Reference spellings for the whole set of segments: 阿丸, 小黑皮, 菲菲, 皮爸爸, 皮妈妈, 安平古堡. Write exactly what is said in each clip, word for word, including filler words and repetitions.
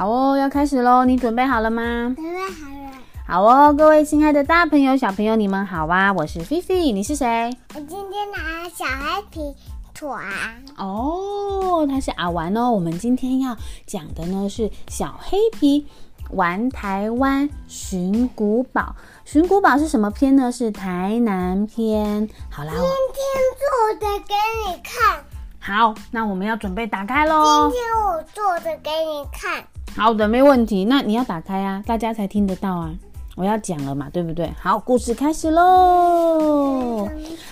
好哦，要开始咯，你准备好了吗？准备好了。好哦，各位亲爱的大朋友、小朋友，你们好啊！我是菲菲，你是谁？我今天拿小黑皮团。哦，他是阿丸哦。我们今天要讲的呢是小黑皮玩台湾寻古堡。寻古堡是什么篇呢？是台南篇。好啦，今天做的给你看。好，那我们要准备打开咯。今天我做的给你看。好的，没问题。那你要打开啊，大家才听得到啊。我要讲了嘛，对不对？好，故事开始咯。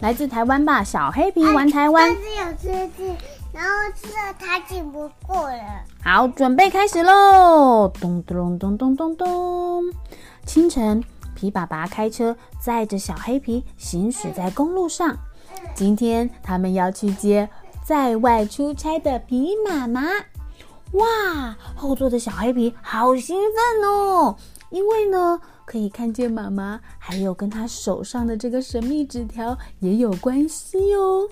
来自台湾吧，小黑皮玩台湾。但是有吃鸡，然后吃了它进不过了。好，准备开始咯。咚咚咚咚咚咚。清晨，皮爸爸开车载着小黑皮行驶在公路上。今天他们要去接在外出差的皮妈妈。哇，后座的小黑皮好兴奋哦，因为呢可以看见妈妈，还有跟她手上的这个神秘纸条也有关系哦。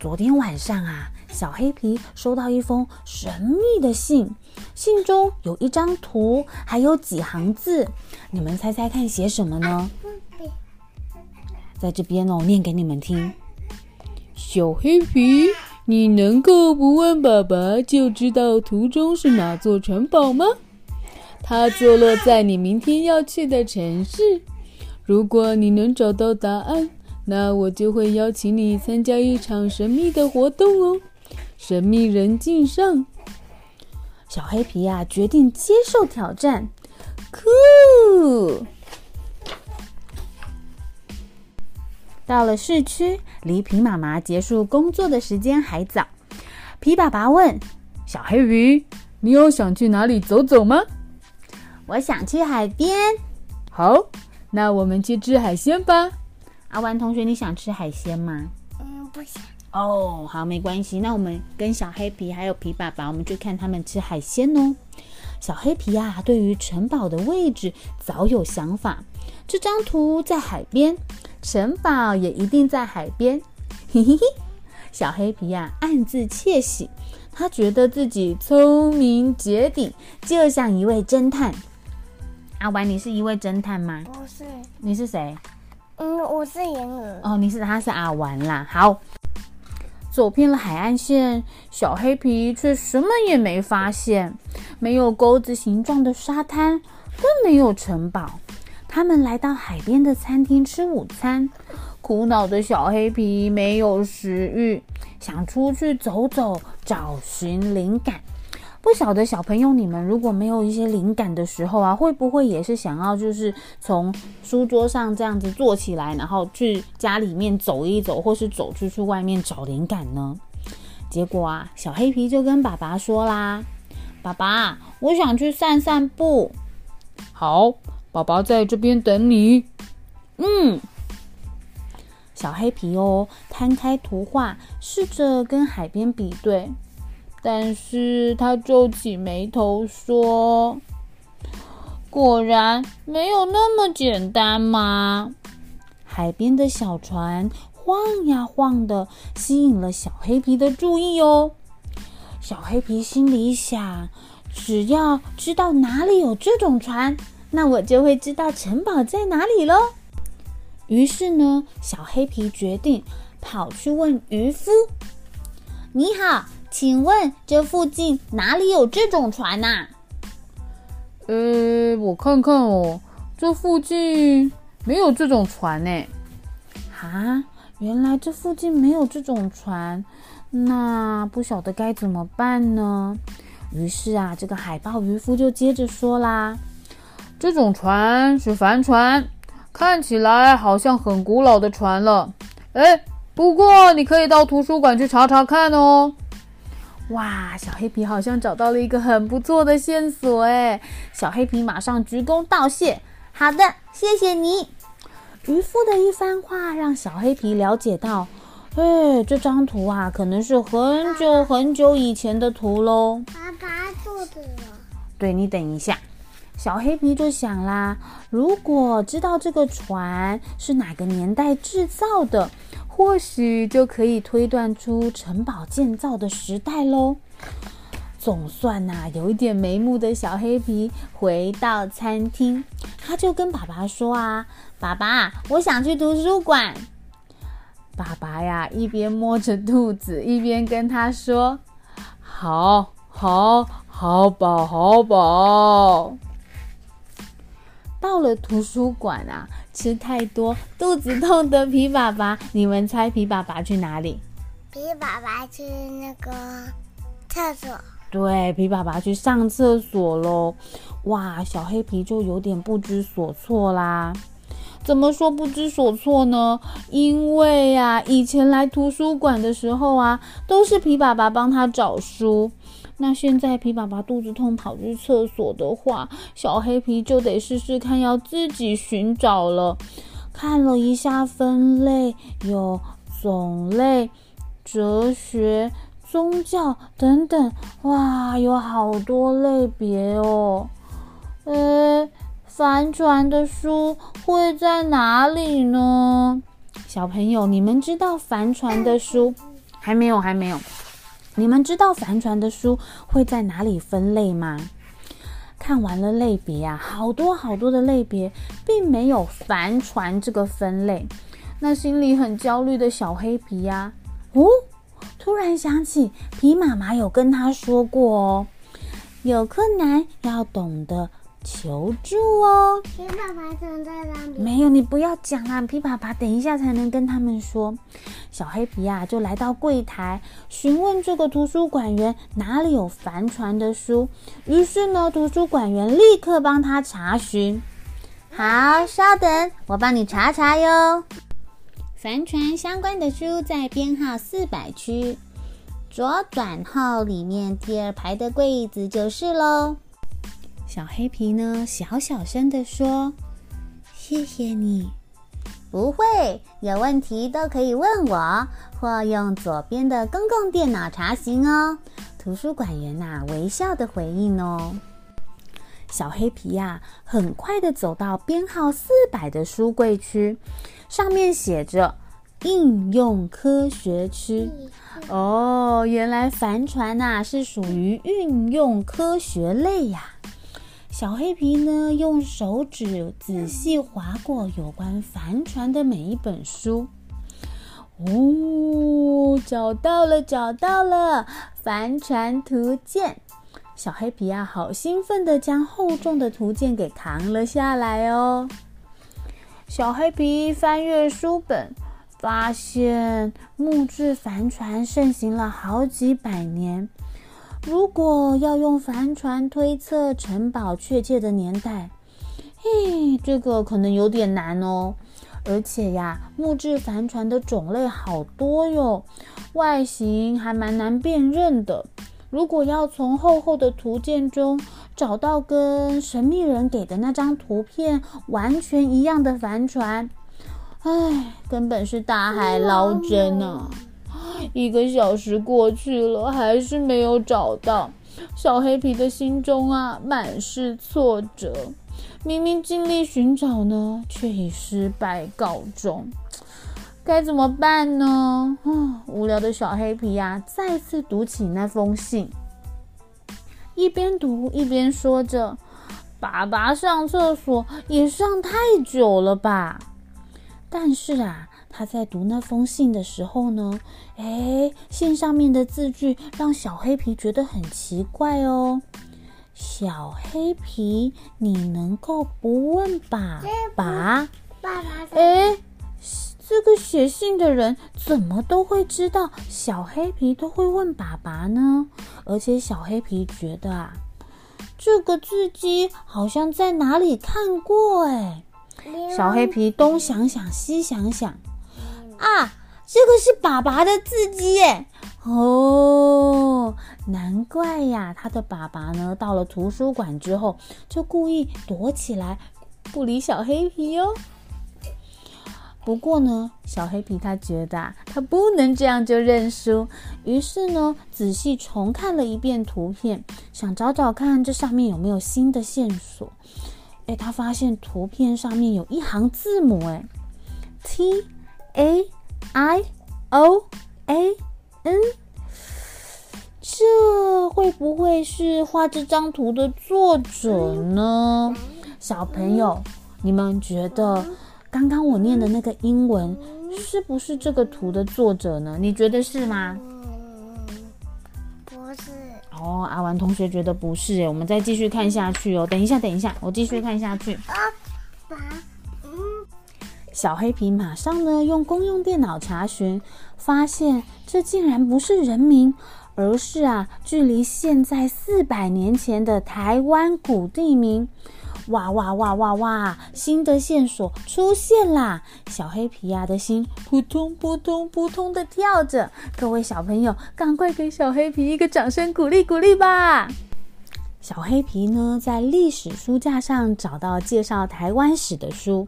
昨天晚上啊，小黑皮收到一封神秘的信，信中有一张图，还有几行字，你们猜猜看写什么呢？在这边哦，念给你们听。小黑皮，你能够不问爸爸就知道途中是哪座城堡吗？它坐落在你明天要去的城市。如果你能找到答案，那我就会邀请你参加一场神秘的活动哦。神秘人敬上。小黑皮啊，决定接受挑战。酷！到了市区，离皮妈妈结束工作的时间还早。皮爸爸问小黑皮，你有想去哪里走走吗？我想去海边。好，那我们去吃海鲜吧。阿丸同学，你想吃海鲜吗？嗯，不想。哦，好，没关系。那我们跟小黑皮还有皮爸爸，我们去看他们吃海鲜哦。小黑皮啊，对于城堡的位置早有想法。这张图在海边，城堡也一定在海边。嘿嘿嘿，小黑皮啊暗自窃喜，他觉得自己聪明绝顶，就像一位侦探。阿丸，你是一位侦探吗？不是。你是谁？嗯，我是银儿。哦，你是他是阿丸啦。好，走遍了海岸线，小黑皮却什么也没发现，没有钩子形状的沙滩，更没有城堡。他们来到海边的餐厅吃午餐，苦恼的小黑皮没有食欲，想出去走走，找寻灵感。不晓得小朋友你们如果没有一些灵感的时候啊，会不会也是想要就是从书桌上这样子坐起来，然后去家里面走一走，或是走出去外面找灵感呢？结果啊，小黑皮就跟爸爸说啦：“爸爸，我想去散散步。”好。爸爸在这边等你。嗯，小黑皮哦，摊开图画，试着跟海边比对，但是他皱起眉头说：“果然没有那么简单嘛。”海边的小船晃呀晃的，吸引了小黑皮的注意哦。小黑皮心里想：只要知道哪里有这种船，那我就会知道城堡在哪里咯。于是呢，小黑皮决定跑去问渔夫：“你好，请问这附近哪里有这种船啊？”呃，我看看哦，这附近没有这种船呢。啊，原来这附近没有这种船，那不晓得该怎么办呢？于是啊，这个海豹渔夫就接着说啦。这种船是帆船，看起来好像很古老的船了。哎，不过你可以到图书馆去查查看哦。哇，小黑皮好像找到了一个很不错的线索哎！小黑皮马上鞠躬道谢：“好的，谢谢你。”渔夫的一番话让小黑皮了解到，哎，这张图啊，可能是很久很久以前的图喽。爸爸做的了。对，你等一下。小黑皮就想啦，如果知道这个船是哪个年代制造的，或许就可以推断出城堡建造的时代咯。总算呐、啊，有一点眉目的小黑皮回到餐厅，他就跟爸爸说啊：“爸爸，我想去图书馆。”爸爸呀，一边摸着肚子，一边跟他说：“好，好，好饱，好饱。”到了图书馆啊，吃太多，肚子痛的皮爸爸，你们猜皮爸爸去哪里？皮爸爸去那个厕所。对，皮爸爸去上厕所咯。哇，小黑皮就有点不知所措啦。怎么说不知所措呢？因为啊，以前来图书馆的时候啊，都是皮爸爸帮他找书。那现在皮爸爸肚子痛跑去厕所的话，小黑皮就得试试看要自己寻找了。看了一下分类，有种类、哲学、宗教等等，哇，有好多类别哦。呃，帆船的书会在哪里呢？小朋友，你们知道帆船的书？还没有，还没有。你们知道帆船的书会在哪里分类吗？看完了类别啊，好多好多的类别，并没有帆船这个分类。那心里很焦虑的小黑皮啊，哦。突然想起皮妈妈有跟他说过哦，有困难要懂得求助哦。皮爸爸怎么在哪里？没有，你不要讲啊，皮爸爸等一下才能跟他们说。小黑皮啊，就来到柜台询问这个图书馆员哪里有帆船的书。于是呢，图书馆员立刻帮他查询。好，稍等，我帮你查查哟。帆船相关的书在编号四百区，左转后里面第二排的柜子就是咯。小黑皮呢，小小声地说：“谢谢你。”“不会，有问题都可以问我，或用左边的公共电脑查询哦。”图书馆员啊，微笑地回应哦。小黑皮啊，很快地走到编号四百的书柜区，上面写着应用科学区。哦，原来帆船啊是属于运用科学类呀、啊。小黑皮呢，用手指仔细划过有关帆船的每一本书。哦，找到了，找到了，帆船图鉴。小黑皮啊，好兴奋地将厚重的图鉴给扛了下来哦。小黑皮翻阅书本，发现木质帆船盛行了好几百年。如果要用帆船推测城堡确切的年代，嘿，这个可能有点难哦。而且呀，木质帆船的种类好多哟，外形还蛮难辨认的。如果要从厚厚的图鉴中找到跟神秘人给的那张图片完全一样的帆船，唉，根本是大海捞针啊！一个小时过去了，还是没有找到。小黑皮的心中啊，满是挫折。明明尽力寻找呢，却以失败告终。该怎么办呢？无聊的小黑皮呀、啊，再次读起那封信，一边读一边说着：“爸爸上厕所也上太久了吧？”但是啊，他在读那封信的时候呢，哎，信上面的字句让小黑皮觉得很奇怪哦。小黑皮，你能够不问爸爸？爸爸哎。这个写信的人怎么都会知道小黑皮都会问爸爸呢？而且小黑皮觉得啊，这个字迹好像在哪里看过哎。小黑皮东想想西想想，啊，这个是爸爸的字迹哎。哦，难怪呀，他的爸爸呢，到了图书馆之后就故意躲起来，不理小黑皮哟、哦。不过呢，小黑皮他觉得、啊、他不能这样就认输，于是呢，仔细重看了一遍图片，想找找看这上面有没有新的线索。诶，他发现图片上面有一行字母诶 T A I O A N， 这这会不会是画这张图的作者呢？小朋友，你们觉得刚刚我念的那个英文是不是这个图的作者呢？你觉得是吗？哦，阿丸同学觉得不是耶，我们再继续看下去哦。等一下，等一下，我继续看下去。小黑皮马上呢用公用电脑查询，发现这竟然不是人名，而是啊距离现在四百年前的台湾古地名。哇哇哇哇哇！新的线索出现啦！小黑皮呀、啊、的心扑通扑通扑通的跳着。各位小朋友，赶快给小黑皮一个掌声鼓励鼓励吧！小黑皮呢，在历史书架上找到介绍台湾史的书，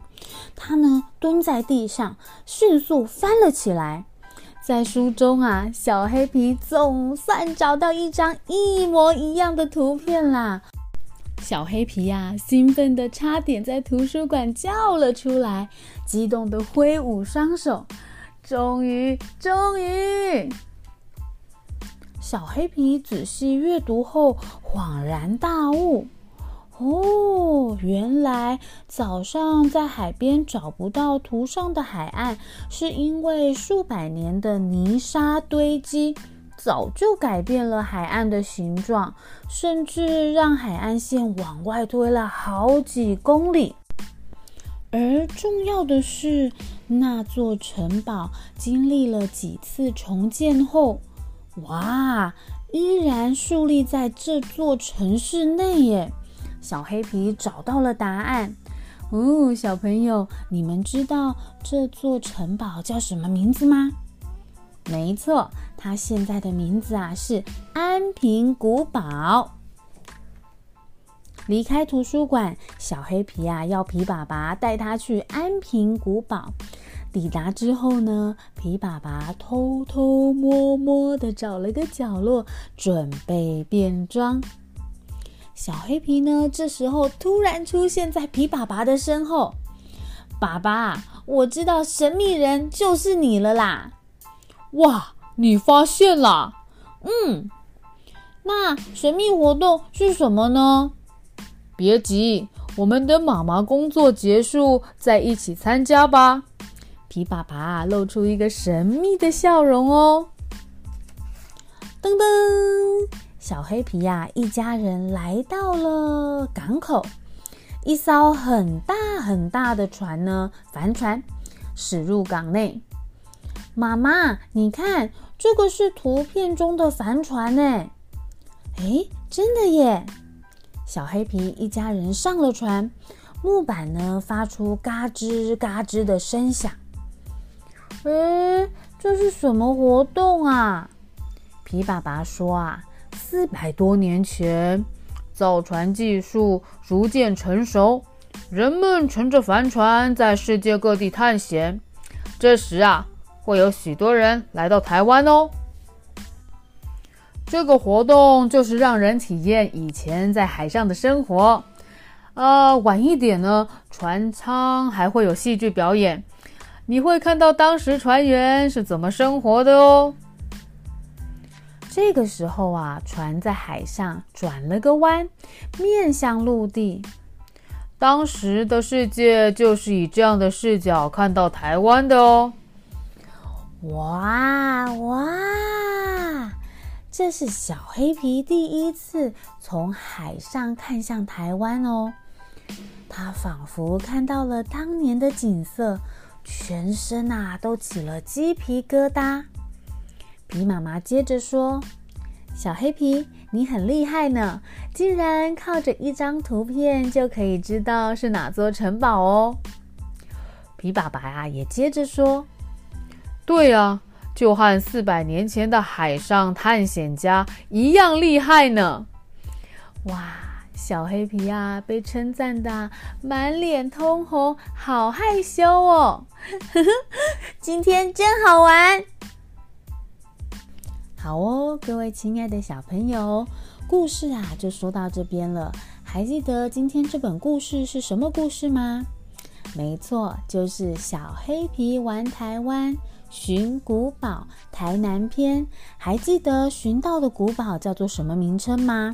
他呢蹲在地上，迅速翻了起来。在书中啊，小黑皮总算找到一张一模一样的图片啦！小黑皮呀、啊，兴奋的差点在图书馆叫了出来，激动的挥舞双手。终于，终于！小黑皮仔细阅读后，恍然大悟：哦，原来早上在海边找不到图上的海岸，是因为数百年的泥沙堆积早就改变了海岸的形状，甚至让海岸线往外推了好几公里。而重要的是，那座城堡经历了几次重建后，哇，依然矗立在这座城市内耶！小黑皮找到了答案。哦，小朋友，你们知道这座城堡叫什么名字吗？没错，它现在的名字啊是安平古堡。离开图书馆，小黑皮啊要皮爸爸带他去安平古堡。抵达之后呢，皮爸爸偷偷摸摸的找了个角落，准备变装。小黑皮呢，这时候突然出现在皮爸爸的身后。爸爸，我知道神秘人就是你了啦！哇，你发现了？嗯，那神秘活动是什么呢？别急，我们等妈妈工作结束再一起参加吧。皮爸爸露出一个神秘的笑容哦。噔噔，小黑皮呀、啊、一家人来到了港口，一艘很大很大的船呢，帆船驶入港内。妈妈，你看，这个是图片中的帆船耶！诶，真的耶！小黑皮一家人上了船，木板呢发出嘎吱嘎吱的声响。诶，这是什么活动啊？皮爸爸说啊，四百多年前，造船技术逐渐成熟，人们乘着帆船在世界各地探险。这时啊，会有许多人来到台湾哦。这个活动就是让人体验以前在海上的生活。呃，晚一点呢，船舱还会有戏剧表演，你会看到当时船员是怎么生活的哦。这个时候啊，船在海上转了个弯，面向陆地。当时的世界就是以这样的视角看到台湾的哦。哇哇！这是小黑皮第一次从海上看向台湾哦，他仿佛看到了当年的景色，全身啊都起了鸡皮疙瘩。皮妈妈接着说：“小黑皮，你很厉害呢，竟然靠着一张图片就可以知道是哪座城堡哦。”皮爸爸啊也接着说。对啊，就和四百年前的海上探险家一样厉害呢！哇，小黑皮啊，被称赞的满脸通红，好害羞哦！今天真好玩。好哦，各位亲爱的小朋友，故事啊就说到这边了。还记得今天这本故事是什么故事吗？没错，就是小黑皮玩台湾，寻古堡台南篇。还记得寻到的古堡叫做什么名称吗？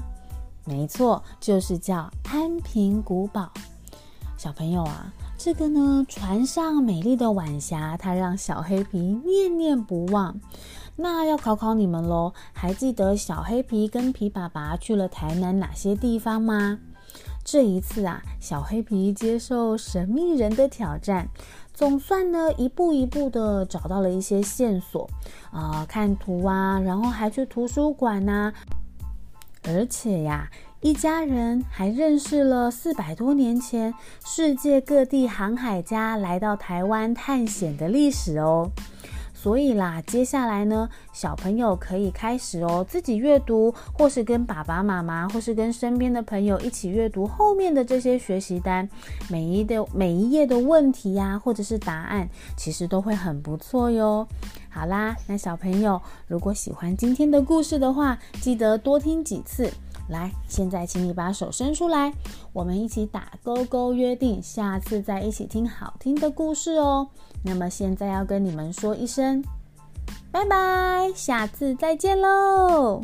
没错，就是叫安平古堡。小朋友啊，这个呢，船上美丽的晚霞，它让小黑皮念念不忘。那要考考你们咯，还记得小黑皮跟皮爸爸去了台南哪些地方吗？这一次啊，小黑皮接受神秘人的挑战，总算呢一步一步的找到了一些线索，呃，看图啊，然后还去图书馆啊，而且呀、啊。一家人还认识了四百多年前世界各地航海家来到台湾探险的历史哦。所以啦，接下来呢，小朋友可以开始哦，自己阅读，或是跟爸爸妈妈，或是跟身边的朋友一起阅读后面的这些学习单，每一的每一页的问题呀、啊，或者是答案，其实都会很不错哟。好啦，那小朋友如果喜欢今天的故事的话，记得多听几次。来，现在请你把手伸出来，我们一起打勾勾，约定下次再一起听好听的故事哦。那么现在要跟你们说一声拜拜，下次再见喽。